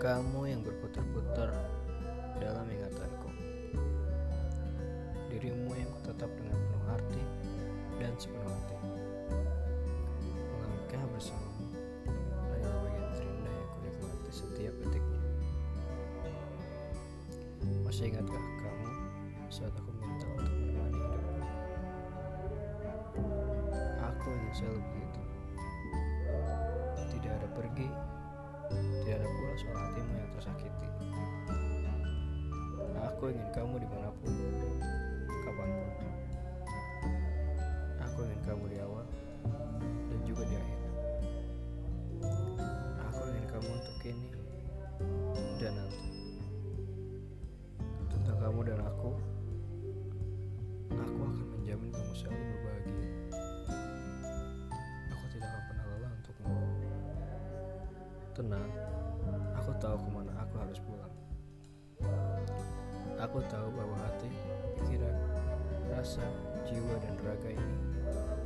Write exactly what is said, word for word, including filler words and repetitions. kamu yang berputar-putar dalam ingatanku, dirimu yang kutatap dengan penuh hati dan sepenuh hati. Melangkah bersamamu adalah bagian terindah yang kunikmati setiap detiknya. Masih ingatkah kamu saat aku minta untuk menemani hidupmu? Aku ingin selalu begitu. Tidak ada pergi, tidak ada pula soal hatimu yang tersakiti. Aku ingin kamu dimanapun, kapanpun. Aku ingin kamu di awal dan juga di akhir. Aku ingin kamu untuk kini dan nanti. Tentang kamu dan aku, aku akan menjamin kamu selalu berbahagia. Aku tidak akan pernah lelah untukmu. Tenang, aku tahu kemana aku harus pulang. Aku tahu bahwa hati, pikiran, rasa, jiwa, dan raga ini